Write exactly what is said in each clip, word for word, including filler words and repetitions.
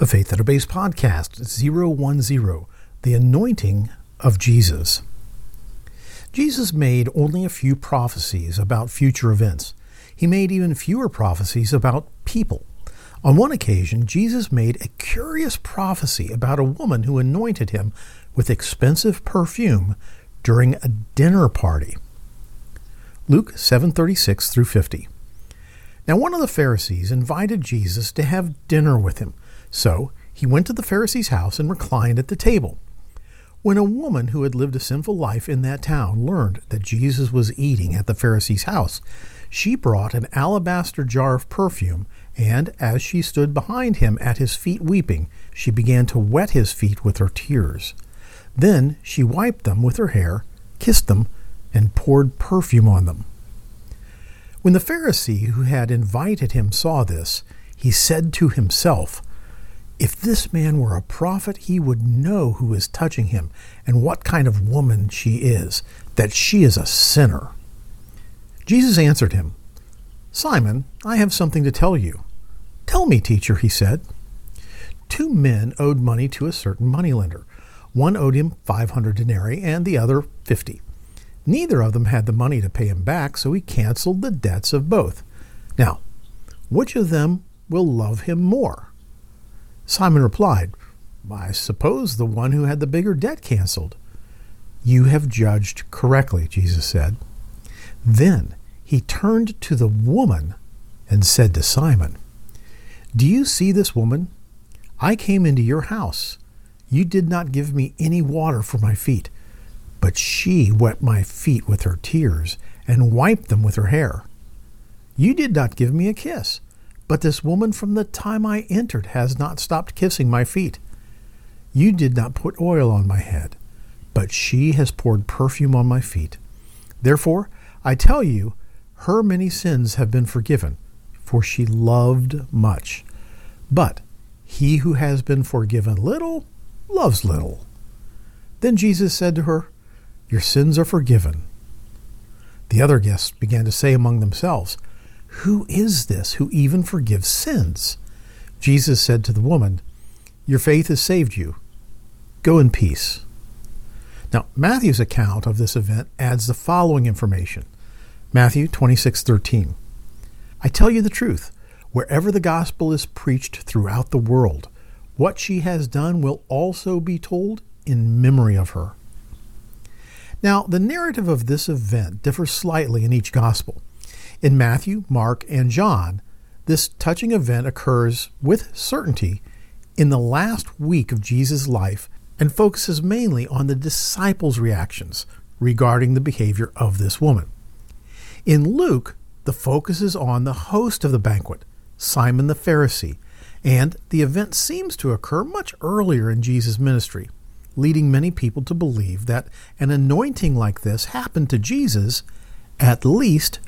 The Faith at a Base podcast zero one zero, The Anointing of Jesus. Jesus made only a few prophecies about future events. He made even fewer prophecies about people. On one occasion, Jesus made a curious prophecy about a woman who anointed him with expensive perfume during a dinner party. Luke seven thirty-six through fifty. Now one of the Pharisees invited Jesus to have dinner with him. So he went to the Pharisee's house and reclined at the table. When a woman who had lived a sinful life in that town learned that Jesus was eating at the Pharisee's house, she brought an alabaster jar of perfume, and as she stood behind him at his feet weeping, she began to wet his feet with her tears. Then she wiped them with her hair, kissed them, and poured perfume on them. When the Pharisee who had invited him saw this, he said to himself, "If this man were a prophet, he would know who is touching him and what kind of woman she is, that she is a sinner." Jesus answered him, "Simon, I have something to tell you." "Tell me, teacher," he said. Two men owed money to a certain moneylender. One owed him five hundred denarii and the other fifty. Neither of them had the money to pay him back, so he canceled the debts of both. Now, which of them will love him more? Simon replied, "I suppose the one who had the bigger debt canceled." "You have judged correctly," Jesus said. Then he turned to the woman and said to Simon, "Do you see this woman? I came into your house. You did not give me any water for my feet, but she wet my feet with her tears and wiped them with her hair. You did not give me a kiss. But this woman from the time I entered has not stopped kissing my feet. You did not put oil on my head, but she has poured perfume on my feet. Therefore, I tell you, her many sins have been forgiven, for she loved much. But he who has been forgiven little, loves little." Then Jesus said to her, "Your sins are forgiven." The other guests began to say among themselves, "Who is this who even forgives sins?" Jesus said to the woman, "Your faith has saved you. Go in peace." Now, Matthew's account of this event adds the following information. Matthew twenty-six thirteen. "I tell you the truth, wherever the gospel is preached throughout the world, what she has done will also be told in memory of her." Now, the narrative of this event differs slightly in each gospel. In Matthew, Mark, and John, this touching event occurs with certainty in the last week of Jesus' life and focuses mainly on the disciples' reactions regarding the behavior of this woman. In Luke, the focus is on the host of the banquet, Simon the Pharisee, and the event seems to occur much earlier in Jesus' ministry, leading many people to believe that an anointing like this happened to Jesus at least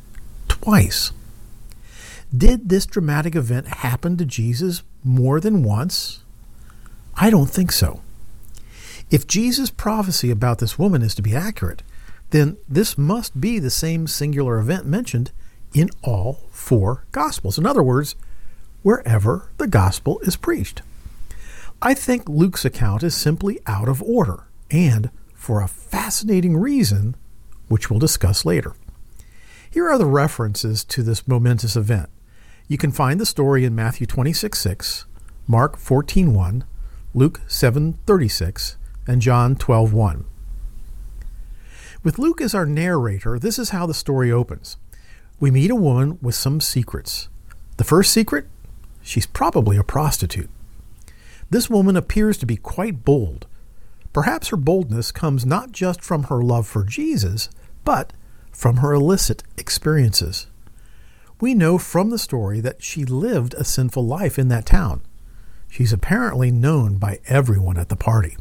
twice. Did this dramatic event happen to Jesus more than once? I don't think so. If Jesus' prophecy about this woman is to be accurate, then this must be the same singular event mentioned in all four Gospels. In other words, wherever the Gospel is preached. I think Luke's account is simply out of order, and for a fascinating reason, which we'll discuss later. Here are the references to this momentous event. You can find the story in Matthew twenty-six six, Mark fourteen one, Luke seven thirty-six, and John twelve one. With Luke as our narrator, this is how the story opens. We meet a woman with some secrets. The first secret? She's probably a prostitute. This woman appears to be quite bold. Perhaps her boldness comes not just from her love for Jesus, but from her illicit experiences. We know from the story that she lived a sinful life in that town. She's apparently known by everyone at the party.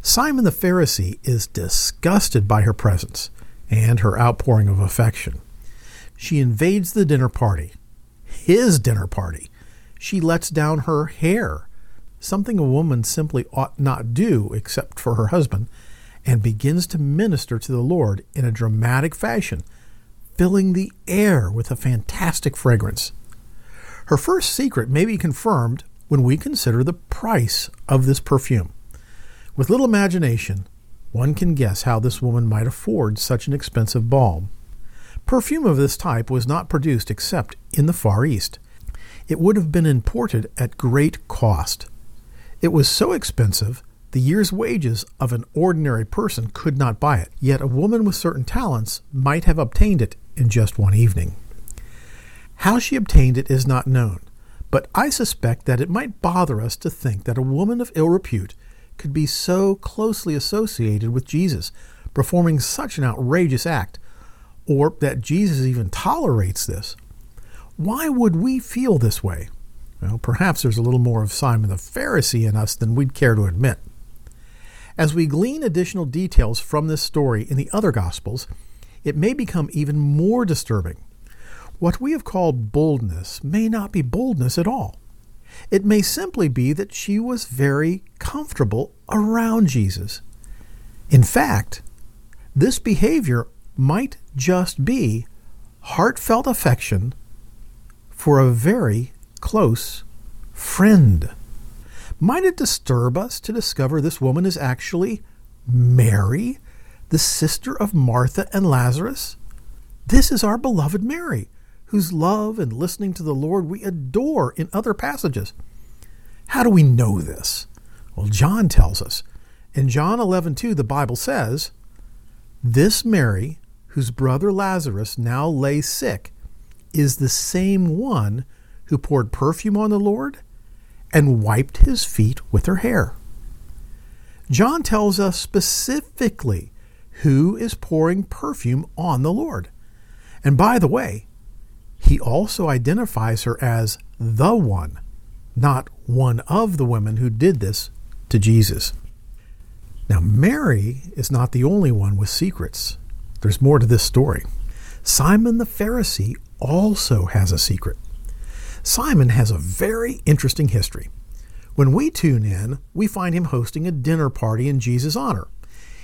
Simon the Pharisee is disgusted by her presence and her outpouring of affection. She invades the dinner party, his dinner party. She lets down her hair, something a woman simply ought not do except for her husband, and begins to minister to the Lord in a dramatic fashion, filling the air with a fantastic fragrance. Her first secret may be confirmed when we consider the price of this perfume. With little imagination, one can guess how this woman might afford such an expensive balm. Perfume of this type was not produced except in the Far East. It would have been imported at great cost. It was so expensive, the year's wages of an ordinary person could not buy it, yet a woman with certain talents might have obtained it in just one evening. How she obtained it is not known, but I suspect that it might bother us to think that a woman of ill repute could be so closely associated with Jesus, performing such an outrageous act, or that Jesus even tolerates this. Why would we feel this way? Well, perhaps there's a little more of Simon the Pharisee in us than we'd care to admit. As we glean additional details from this story in the other Gospels, it may become even more disturbing. What we have called boldness may not be boldness at all. It may simply be that she was very comfortable around Jesus. In fact, this behavior might just be heartfelt affection for a very close friend. Might it disturb us to discover this woman is actually Mary, the sister of Martha and Lazarus? This is our beloved Mary, whose love and listening to the Lord we adore in other passages. How do we know this? Well, John tells us. In John eleven two, the Bible says, "This Mary, whose brother Lazarus now lay sick, is the same one who poured perfume on the Lord and wiped his feet with her hair." John tells us specifically who is pouring perfume on the Lord. And by the way, he also identifies her as the one, not one of the women who did this to Jesus. Now, Mary is not the only one with secrets. There's more to this story. Simon the Pharisee also has a secret. Simon has a very interesting history. When we tune in, we find him hosting a dinner party in Jesus' honor.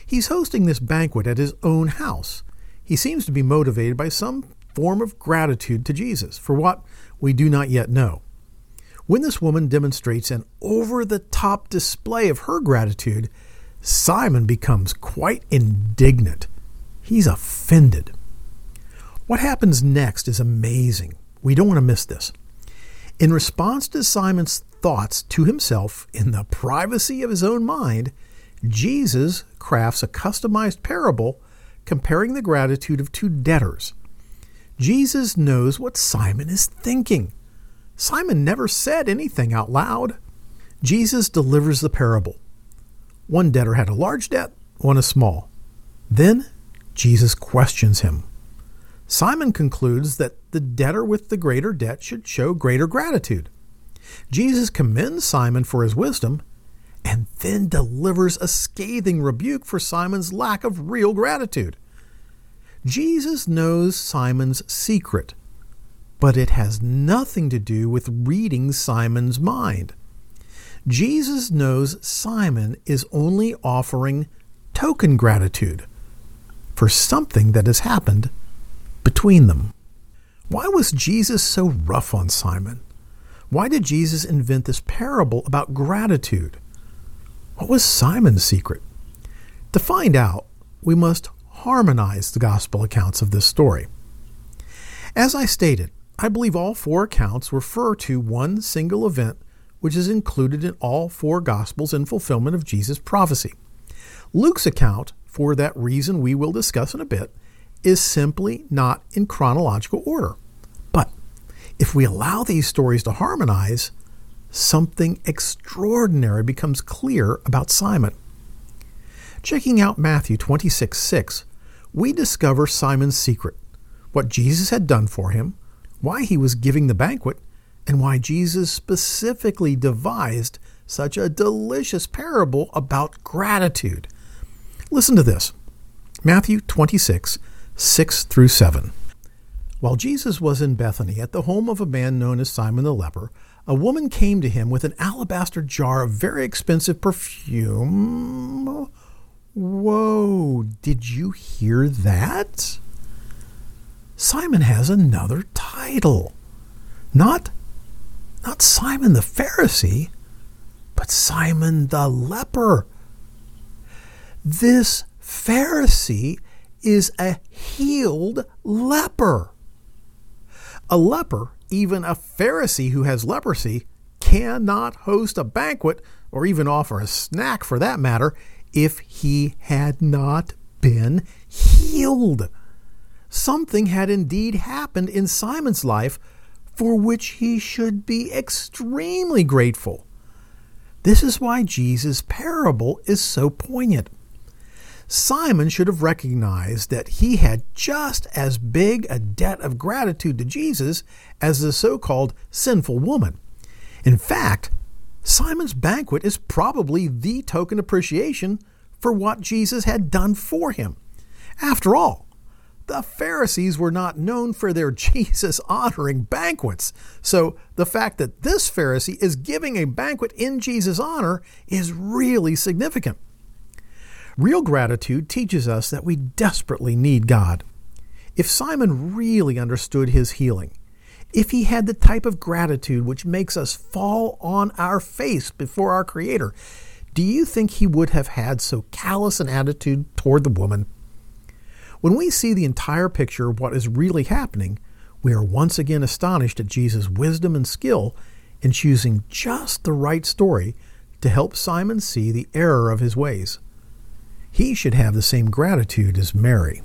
He's hosting this banquet at his own house. He seems to be motivated by some form of gratitude to Jesus for what we do not yet know. When this woman demonstrates an over-the-top display of her gratitude, Simon becomes quite indignant. He's offended. What happens next is amazing. We don't want to miss this. In response to Simon's thoughts to himself in the privacy of his own mind, Jesus crafts a customized parable comparing the gratitude of two debtors. Jesus knows what Simon is thinking. Simon never said anything out loud. Jesus delivers the parable. One debtor had a large debt, one a small. Then Jesus questions him. Simon concludes that the debtor with the greater debt should show greater gratitude. Jesus commends Simon for his wisdom and then delivers a scathing rebuke for Simon's lack of real gratitude. Jesus knows Simon's secret, but it has nothing to do with reading Simon's mind. Jesus knows Simon is only offering token gratitude for something that has happened between them. Why was Jesus so rough on Simon? Why did Jesus invent this parable about gratitude? What was Simon's secret? To find out, we must harmonize the gospel accounts of this story. As I stated, I believe all four accounts refer to one single event which is included in all four gospels in fulfillment of Jesus' prophecy. Luke's account, for that reason we will discuss in a bit, is simply not in chronological order. But if we allow these stories to harmonize, something extraordinary becomes clear about Simon. Checking out Matthew twenty-six six, we discover Simon's secret, what Jesus had done for him, why he was giving the banquet, and why Jesus specifically devised such a delicious parable about gratitude. Listen to this. Matthew twenty-six six through seven. While Jesus was in Bethany at the home of a man known as Simon the leper, a woman came to him with an alabaster jar of very expensive perfume. Whoa, did you hear that? Simon has another title. Not Not Simon the Pharisee, but Simon the leper. This Pharisee is a healed leper. A leper, even a Pharisee who has leprosy, cannot host a banquet or even offer a snack for that matter if he had not been healed. Something had indeed happened in Simon's life for which he should be extremely grateful. This is why Jesus' parable is so poignant. Simon should have recognized that he had just as big a debt of gratitude to Jesus as the so-called sinful woman. In fact, Simon's banquet is probably the token appreciation for what Jesus had done for him. After all, the Pharisees were not known for their Jesus-honoring banquets, so the fact that this Pharisee is giving a banquet in Jesus' honor is really significant. Real gratitude teaches us that we desperately need God. If Simon really understood his healing, if he had the type of gratitude which makes us fall on our face before our Creator, do you think he would have had so callous an attitude toward the woman? When we see the entire picture of what is really happening, we are once again astonished at Jesus' wisdom and skill in choosing just the right story to help Simon see the error of his ways. He should have the same gratitude as Mary.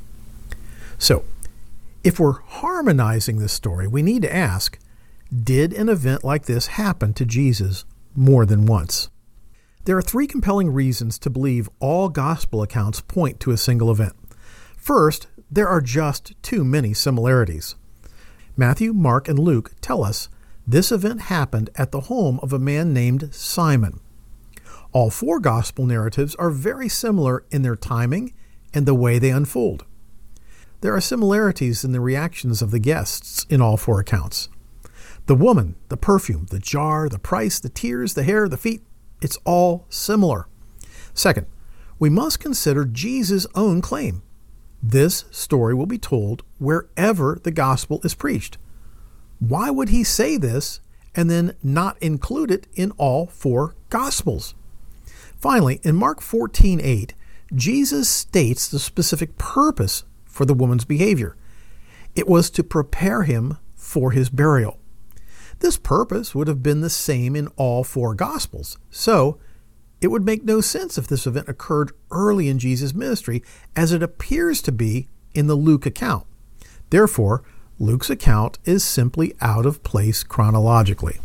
So, if we're harmonizing this story, we need to ask, did an event like this happen to Jesus more than once? There are three compelling reasons to believe all gospel accounts point to a single event. First, there are just too many similarities. Matthew, Mark, and Luke tell us this event happened at the home of a man named Simon. All four gospel narratives are very similar in their timing and the way they unfold. There are similarities in the reactions of the guests in all four accounts. The woman, the perfume, the jar, the price, the tears, the hair, the feet, it's all similar. Second, we must consider Jesus' own claim. This story will be told wherever the gospel is preached. Why would he say this and then not include it in all four gospels? Finally, in Mark fourteen eight, Jesus states the specific purpose for the woman's behavior. It was to prepare him for his burial. This purpose would have been the same in all four gospels, so it would make no sense if this event occurred early in Jesus' ministry, as it appears to be in the Luke account. Therefore, Luke's account is simply out of place chronologically.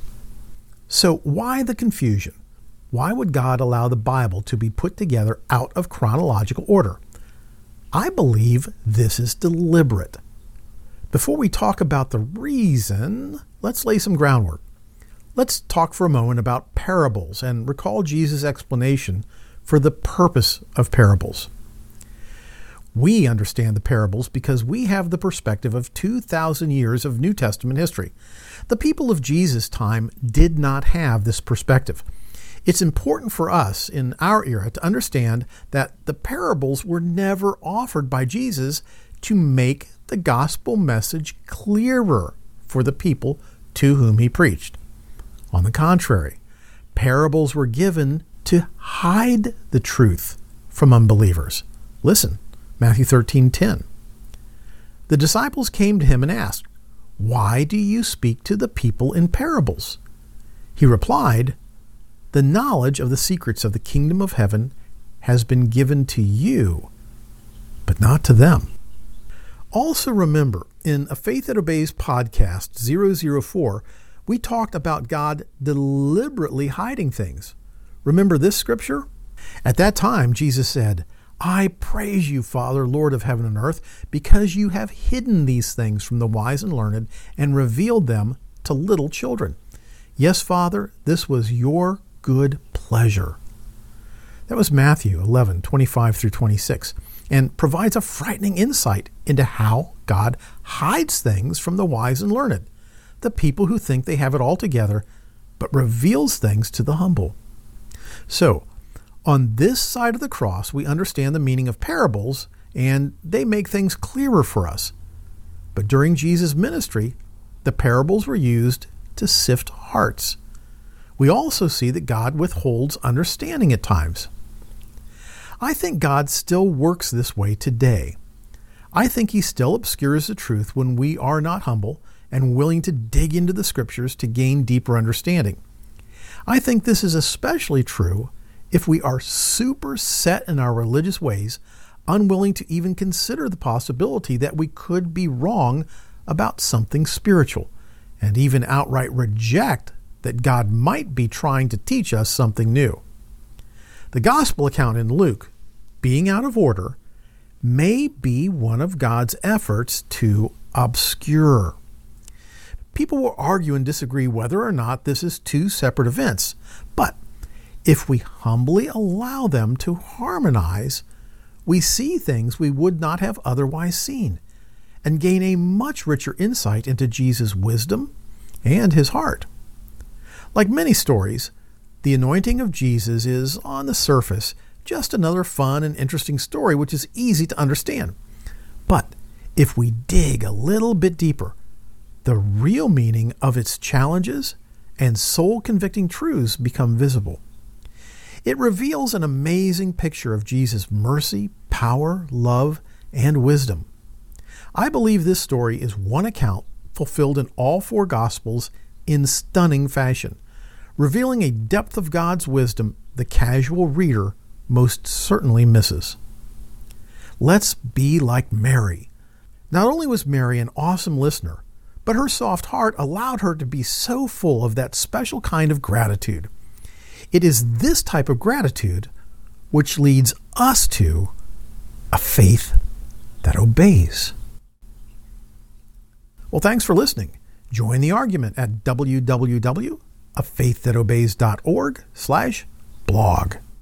So why the confusion? Why would God allow the Bible to be put together out of chronological order? I believe this is deliberate. Before we talk about the reason, let's lay some groundwork. Let's talk for a moment about parables and recall Jesus' explanation for the purpose of parables. We understand the parables because we have the perspective of two thousand years of New Testament history. The people of Jesus' time did not have this perspective. It's important for us in our era to understand that the parables were never offered by Jesus to make the gospel message clearer for the people to whom he preached. On the contrary, parables were given to hide the truth from unbelievers. Listen, Matthew thirteen ten. The disciples came to him and asked, "Why do you speak to the people in parables?" He replied, "The knowledge of the secrets of the kingdom of heaven has been given to you, but not to them." Also remember, in a Faith at a Base podcast zero zero four, we talked about God deliberately hiding things. Remember this scripture? At that time, Jesus said, "I praise you, Father, Lord of heaven and earth, because you have hidden these things from the wise and learned and revealed them to little children. Yes, Father, this was your good pleasure." That was Matthew eleven twenty-five through twenty-six, and provides a frightening insight into how God hides things from the wise and learned, the people who think they have it all together, but reveals things to the humble. So, on this side of the cross, we understand the meaning of parables, and they make things clearer for us. But during Jesus' ministry, the parables were used to sift hearts. We also see that God withholds understanding at times. I think God still works this way today. I think he still obscures the truth when we are not humble and willing to dig into the scriptures to gain deeper understanding. I think this is especially true if we are super set in our religious ways, unwilling to even consider the possibility that we could be wrong about something spiritual, and even outright reject that God might be trying to teach us something new. The gospel account in Luke, being out of order, may be one of God's efforts to obscure. People will argue and disagree whether or not this is two separate events, but if we humbly allow them to harmonize, we see things we would not have otherwise seen and gain a much richer insight into Jesus' wisdom and his heart. Like many stories, the anointing of Jesus is, on the surface, just another fun and interesting story which is easy to understand. But if we dig a little bit deeper, the real meaning of its challenges and soul-convicting truths become visible. It reveals an amazing picture of Jesus' mercy, power, love, and wisdom. I believe this story is one account fulfilled in all four Gospels in stunning fashion, revealing a depth of God's wisdom the casual reader most certainly misses. Let's be like Mary. Not only was Mary an awesome listener, but her soft heart allowed her to be so full of that special kind of gratitude. It is this type of gratitude which leads us to a faith that obeys. Well, thanks for listening. Join the argument at w w w dot a faith that obeys dot org slash blog.